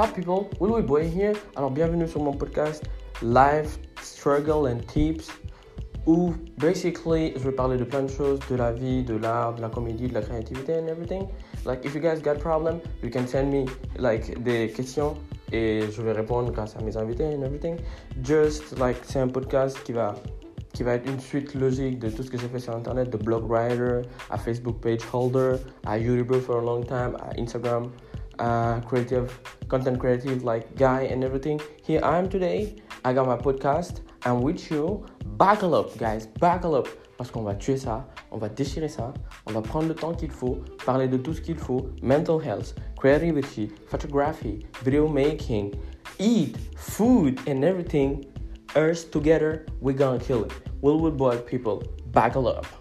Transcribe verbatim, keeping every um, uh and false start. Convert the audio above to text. What's up people, Willy Boy here, alors bienvenue sur mon podcast Life Struggle and Tips où basically je vais parler de plein de choses, de la vie, de l'art, de la comédie, de la créativité and everything. Like if you guys got problem, you can send me like des questions et je vais répondre grâce à mes invités and everything. Just like c'est un podcast qui va qui va être une suite logique de tout ce que j'ai fait sur internet, de blog writer à Facebook page holder, à YouTuber for a long time, à Instagram, Uh, creative, content creative like guy and everything. Here I am today, I got my podcast, I'm with you. Buckle up guys, buckle up, parce qu'on va tuer ça, on va déchirer ça, on va prendre le temps qu'il faut, parler de tout ce qu'il faut, mental health, creativity, photography, video making, eat, food and everything. Us together, we're gonna kill it. Will we boy people, buckle up.